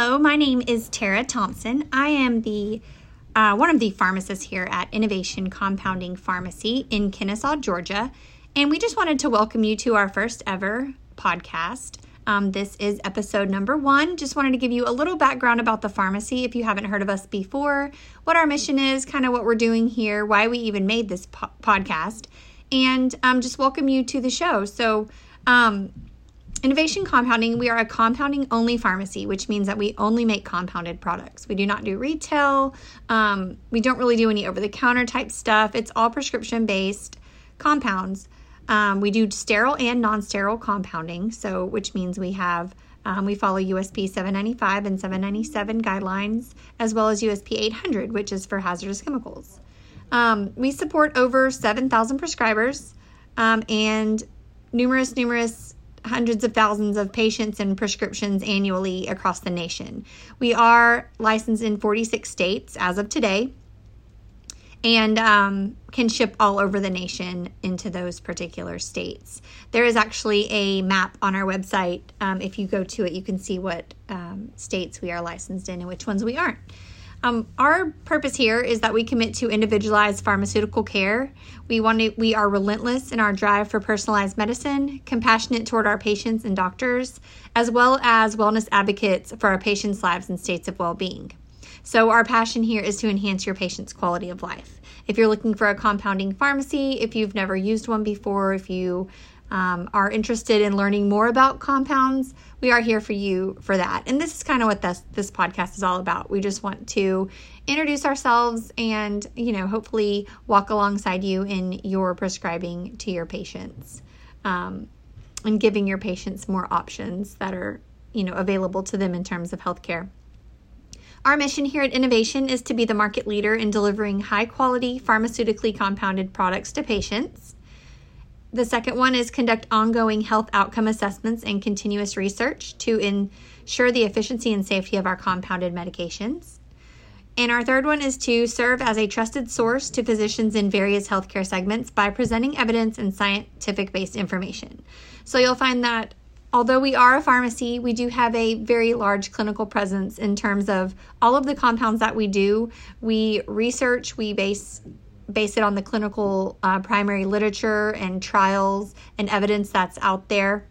Hello, my name is Tara Thompson. I am the one of the pharmacists here at Innovation Compounding Pharmacy in Kennesaw, Georgia. And we just wanted to welcome you to our first ever podcast. This is episode number 1. Just wanted to give you a little background about the pharmacy if you haven't heard of us before, what our mission is, kind of what we're doing here, why we even made this podcast, and just welcome you to the show. So Innovation Compounding, we are a compounding-only pharmacy, which means that we only make compounded products. We do not do retail. We don't really do any over-the-counter type stuff. It's all prescription-based compounds. We do sterile and non-sterile compounding, so which means we have we follow USP 795 and 797 guidelines, as well as USP 800, which is for hazardous chemicals. We support over 7,000 prescribers and numerous hundreds of thousands of patients and prescriptions annually across the nation. We are licensed in 46 states as of today and can ship all over the nation into those particular states. There is actually a map on our website. If you go to it, you can see what states we are licensed in and which ones we aren't. Our purpose here is that we commit to individualized pharmaceutical care. We are relentless in our drive for personalized medicine, compassionate toward our patients and doctors, as well as wellness advocates for our patients' lives and states of well-being. So our passion here is to enhance your patient's quality of life. If you're looking for a compounding pharmacy, if you've never used one before, if you are interested in learning more about compounds, we are here for you for that. And this is kind of what this podcast is all about. We just want to introduce ourselves and, hopefully walk alongside you in your prescribing to your patients, and giving your patients more options that are, available to them in terms of healthcare. Our mission here at Innovation is to be the market leader in delivering high quality, pharmaceutically compounded products to patients. The second one is conduct ongoing health outcome assessments and continuous research to ensure the efficiency and safety of our compounded medications. And our third one is to serve as a trusted source to physicians in various healthcare segments by presenting evidence and scientific-based information. So you'll find that although we are a pharmacy, we do have a very large clinical presence in terms of all of the compounds that we do. We research, we base it on the clinical primary literature and trials and evidence that's out there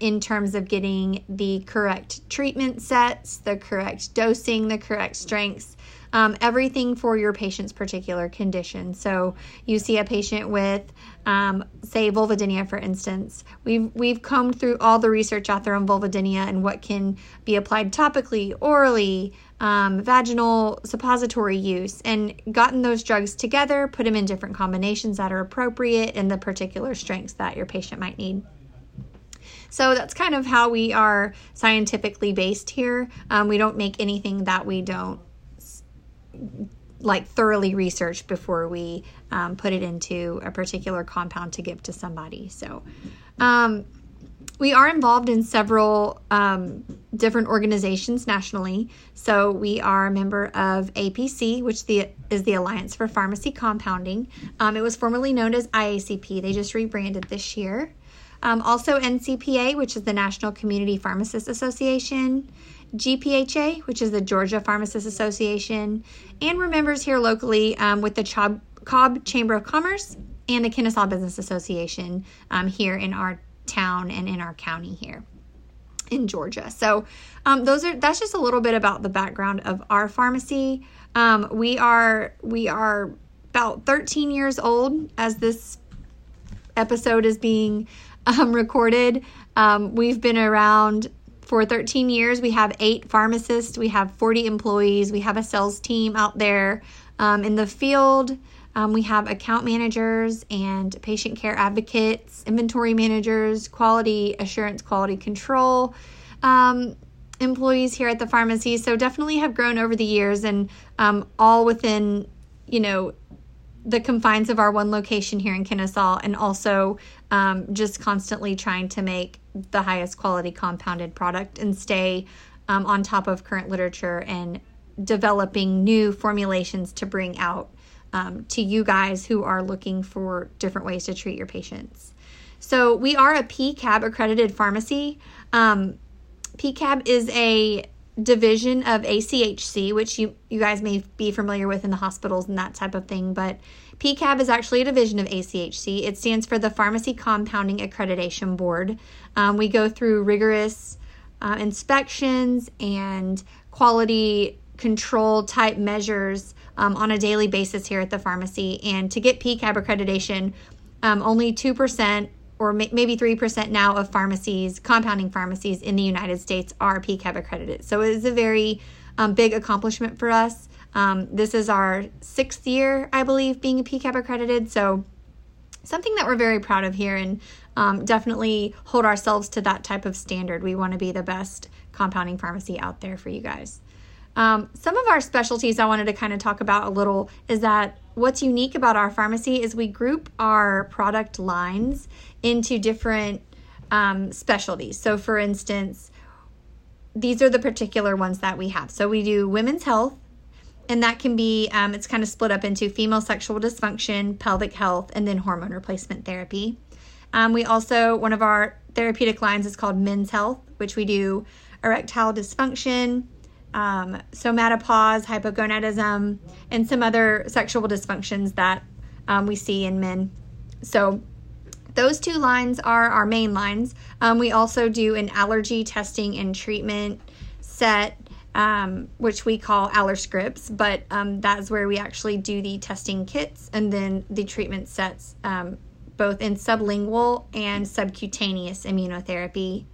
in terms of getting the correct treatment sets, the correct dosing, the correct strengths, everything for your patient's particular condition. So you see a patient with, say, vulvodynia, for instance. We've combed through all the research out there on vulvodynia and what can be applied topically, orally, vaginal suppository use, and gotten those drugs together, put them in different combinations that are appropriate and the particular strengths that your patient might need. So that's kind of how we are scientifically based here. We don't make anything that we don't thoroughly research before we put it into a particular compound to give to somebody. So we are involved in several different organizations nationally. So we are a member of APC, which is the Alliance for Pharmacy Compounding. It was formerly known as IACP. They just rebranded this year. Also NCPA, which is the National Community Pharmacists Association, GPHA, which is the Georgia Pharmacists Association, and we're members here locally with the Cobb Chamber of Commerce and the Kennesaw Business Association here in our town and in our county here in Georgia. So that's just a little bit about the background of our pharmacy. We are about 13 years old as this episode is being recorded. We've been around for 13 years. We have 8 pharmacists. We have 40 employees. We have a sales team out there in the field. We have account managers and patient care advocates, inventory managers, quality assurance, quality control employees here at the pharmacy. So definitely have grown over the years and all within, the confines of our one location here in Kennesaw, and also just constantly trying to make the highest quality compounded product and stay on top of current literature and developing new formulations to bring out to you guys who are looking for different ways to treat your patients. So we are a PCAB accredited pharmacy. PCAB is a division of ACHC, which you guys may be familiar with in the hospitals and that type of thing, but PCAB is actually a division of ACHC. It stands for the Pharmacy Compounding Accreditation Board. We go through rigorous inspections and quality control type measures on a daily basis here at the pharmacy. And to get PCAB accreditation, only 2% or maybe 3% now of pharmacies, compounding pharmacies in the United States are PCAB accredited. So it is a very big accomplishment for us. This is our 6th year, I believe, being PCAB accredited. So something that we're very proud of here, and definitely hold ourselves to that type of standard. We want to be the best compounding pharmacy out there for you guys. Some of our specialties I wanted to kind of talk about a little is that what's unique about our pharmacy is we group our product lines into different specialties. So for instance, these are the particular ones that we have. So we do women's health, and that can be, it's kind of split up into female sexual dysfunction, pelvic health, and then hormone replacement therapy. We also, one of our therapeutic lines is called men's health, which we do erectile dysfunction, somatopause, hypogonadism, and some other sexual dysfunctions that we see in men. So those two lines are our main lines. We also do an allergy testing and treatment set, which we call AllerScripts, but that's where we actually do the testing kits and then the treatment sets, both in sublingual and subcutaneous immunotherapy.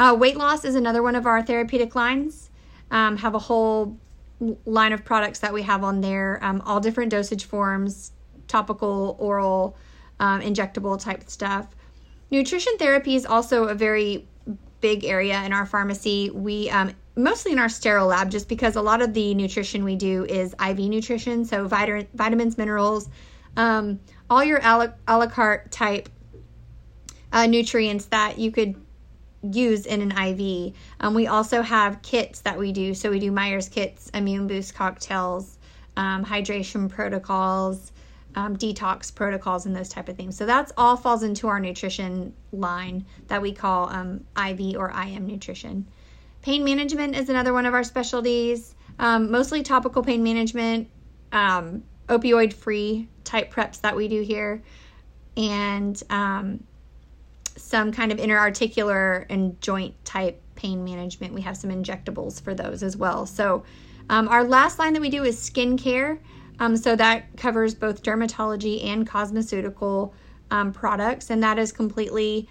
Weight loss is another one of our therapeutic lines. Have a whole line of products that we have on there, all different dosage forms, topical, oral, injectable type stuff. Nutrition therapy is also a very big area in our pharmacy. We mostly in our sterile lab, just because a lot of the nutrition we do is IV nutrition, so vitamins, minerals, all your a la carte type nutrients that you could use in an IV. We also have kits that we do. So we do Myers kits, immune boost cocktails, hydration protocols, detox protocols, and those type of things. So that's all falls into our nutrition line that we call IV or IM nutrition. Pain management is another one of our specialties, mostly topical pain management, opioid-free type preps that we do here, and some kind of interarticular and joint type pain management. We have some injectables for those as well. So our last line that we do is skincare. So that covers both dermatology and cosmeceutical products. And that is completely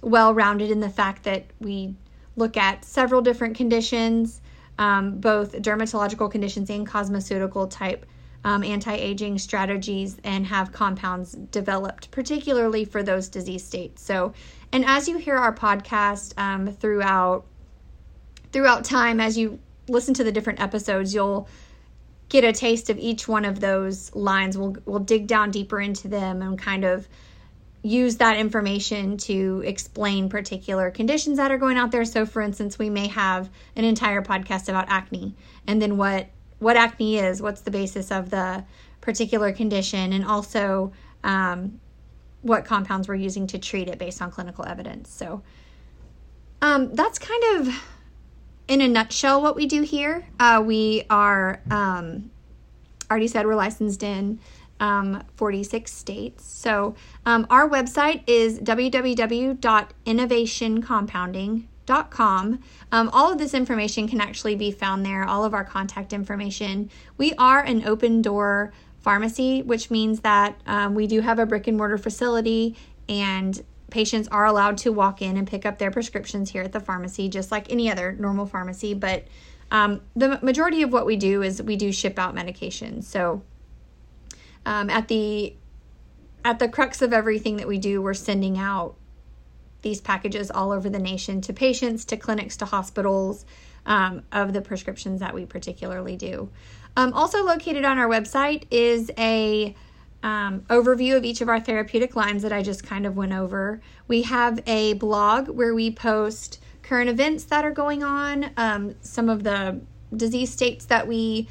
well-rounded in the fact that we look at several different conditions, both dermatological conditions and cosmeceutical type anti-aging strategies, and have compounds developed particularly for those disease states. So, and as you hear our podcast throughout time, as you listen to the different episodes, you'll get a taste of each one of those lines. We'll dig down deeper into them and kind of use that information to explain particular conditions that are going out there. So for instance, we may have an entire podcast about acne, and then what acne is, what's the basis of the particular condition, and also what compounds we're using to treat it based on clinical evidence. So that's kind of, in a nutshell, what we do here. We are, already said, we're licensed in 46 states. So our website is www.innovationcompounding.com. All of this information can actually be found there, all of our contact information. We are an open door pharmacy, which means that we do have a brick and mortar facility, and patients are allowed to walk in and pick up their prescriptions here at the pharmacy, just like any other normal pharmacy. But the majority of what we do is we do ship out medications. So at the crux of everything that we do, we're sending out these packages all over the nation to patients, to clinics, to hospitals, of the prescriptions that we particularly do. Also located on our website is a overview of each of our therapeutic lines that I just kind of went over. We have a blog where we post current events that are going on, some of the disease states that we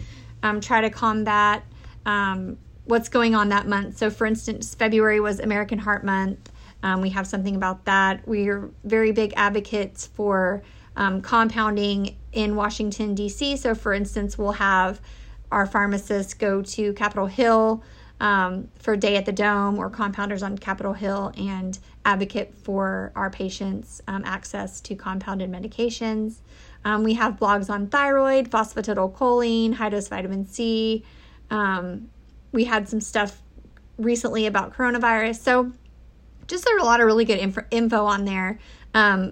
try to combat, what's going on that month. So for instance, February was American Heart Month. We have something about that. We're very big advocates for compounding in Washington, D.C. So, for instance, we'll have our pharmacists go to Capitol Hill for Day at the Dome, or Compounders on Capitol Hill, and advocate for our patients' access to compounded medications. We have blogs on thyroid, phosphatidylcholine, high-dose vitamin C. We had some stuff recently about coronavirus. So just there's a lot of really good info on there,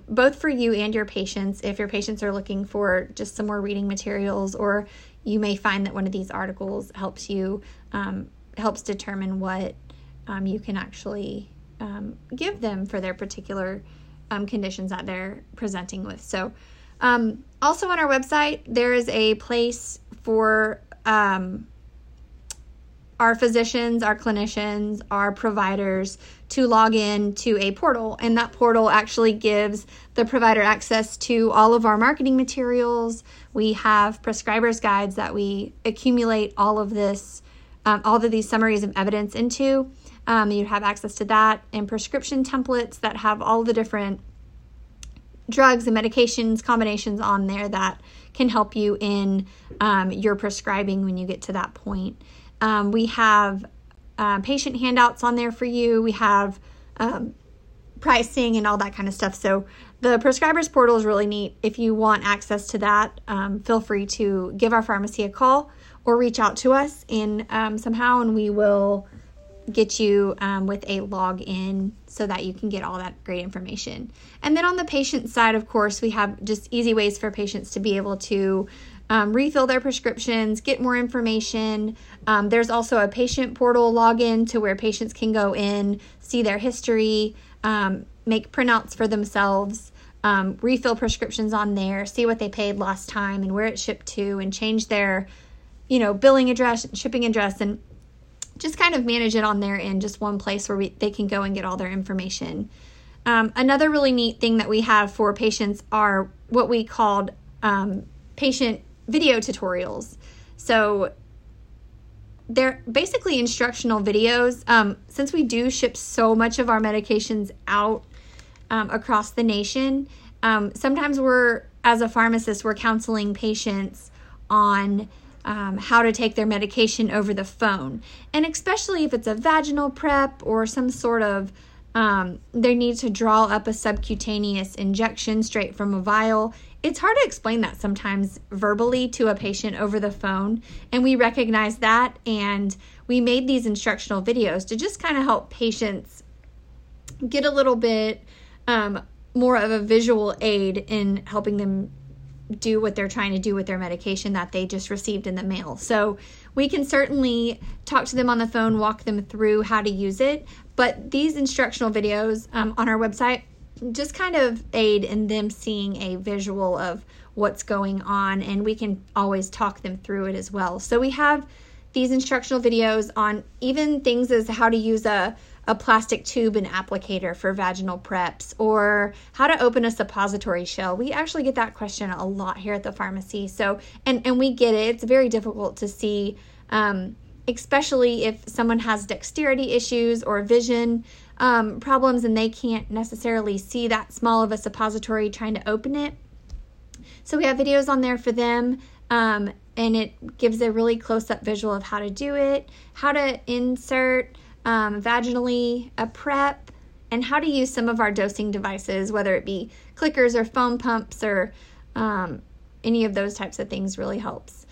both for you and your patients. If your patients are looking for just some more reading materials, or you may find that one of these articles helps you, helps determine what you can actually give them for their particular conditions that they're presenting with. So also on our website, there is a place for our physicians, our clinicians, our providers to log in to a portal. And that portal actually gives the provider access to all of our marketing materials. We have prescribers guides that we accumulate all of this, all of these summaries of evidence into. You have access to that, and prescription templates that have all the different drugs and medications combinations on there that can help you in your prescribing when you get to that point. We have patient handouts on there for you. We have pricing and all that kind of stuff. So the prescribers portal is really neat. If you want access to that, feel free to give our pharmacy a call or reach out to us in somehow, and we will get you with a login so that you can get all that great information. And then on the patient side, of course, we have just easy ways for patients to be able to refill their prescriptions, get more information. There's also a patient portal login to where patients can go in, see their history, make printouts for themselves, refill prescriptions on there, see what they paid last time and where it shipped to, and change their, billing address, shipping address, and just kind of manage it on there in just one place where they can go and get all their information. Another really neat thing that we have for patients are what we called patient video tutorials. So they're basically instructional videos. Since we do ship so much of our medications out across the nation, sometimes as a pharmacist, we're counseling patients on how to take their medication over the phone. And especially if it's a vaginal prep or some sort of, they need to draw up a subcutaneous injection straight from a vial. It's hard to explain that sometimes verbally to a patient over the phone, and we recognize that, and we made these instructional videos to just kind of help patients get a little bit more of a visual aid in helping them do what they're trying to do with their medication that they just received in the mail. So we can certainly talk to them on the phone, walk them through how to use it, but these instructional videos on our website just kind of aid in them seeing a visual of what's going on, and we can always talk them through it as well. So we have these instructional videos on even things as how to use a plastic tube and applicator for vaginal preps, or how to open a suppository shell. We actually get that question a lot here at the pharmacy. So, and we get it. It's very difficult to see, especially if someone has dexterity issues or vision problems, and they can't necessarily see that small of a suppository trying to open it. So we have videos on there for them, and it gives a really close-up visual of how to do it, how to insert vaginally a prep, and how to use some of our dosing devices, whether it be clickers or foam pumps or any of those types of things really helps.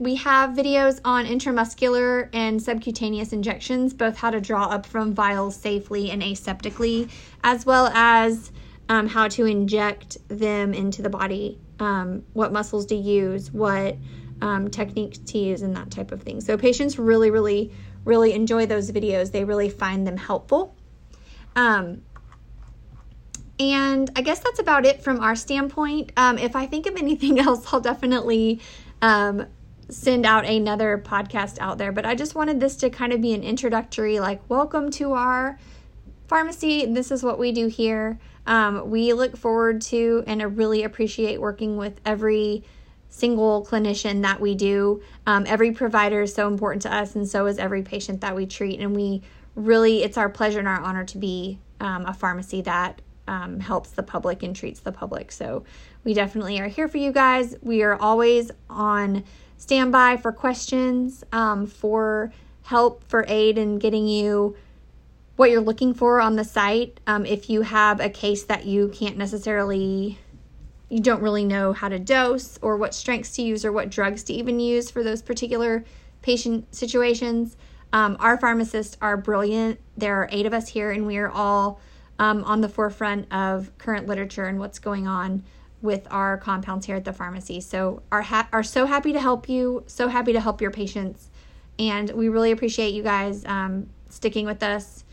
We have videos on intramuscular and subcutaneous injections, both how to draw up from vials safely and aseptically, as well as how to inject them into the body, what muscles to use, what techniques to use, and that type of thing. So patients really, really, really enjoy those videos. They really find them helpful. And I guess that's about it from our standpoint. If I think of anything else, I'll definitely send out another podcast out there, but I just wanted this to kind of be an introductory, like, welcome to our pharmacy. This is what we do here. We look forward to, and I really appreciate working with every single clinician that we do. Every provider is so important to us, and so is every patient that we treat. And we really, it's our pleasure and our honor to be a pharmacy that helps the public and treats the public. So we definitely are here for you guys. We are always on standby for questions, for help, for aid in getting you what you're looking for on the site. If you have a case that you can't necessarily, you don't really know how to dose or what strengths to use or what drugs to even use for those particular patient situations, our pharmacists are brilliant. There are 8 of us here, and we are all on the forefront of current literature and what's going on with our compounds here at the pharmacy. So are so happy to help you, so happy to help your patients. And we really appreciate you guys sticking with us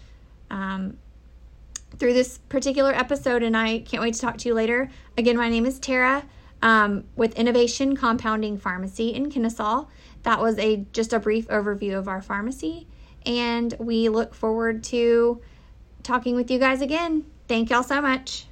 through this particular episode. And I can't wait to talk to you later. Again, my name is Tara with Innovation Compounding Pharmacy in Kennesaw. That was just a brief overview of our pharmacy. And we look forward to talking with you guys again. Thank y'all so much.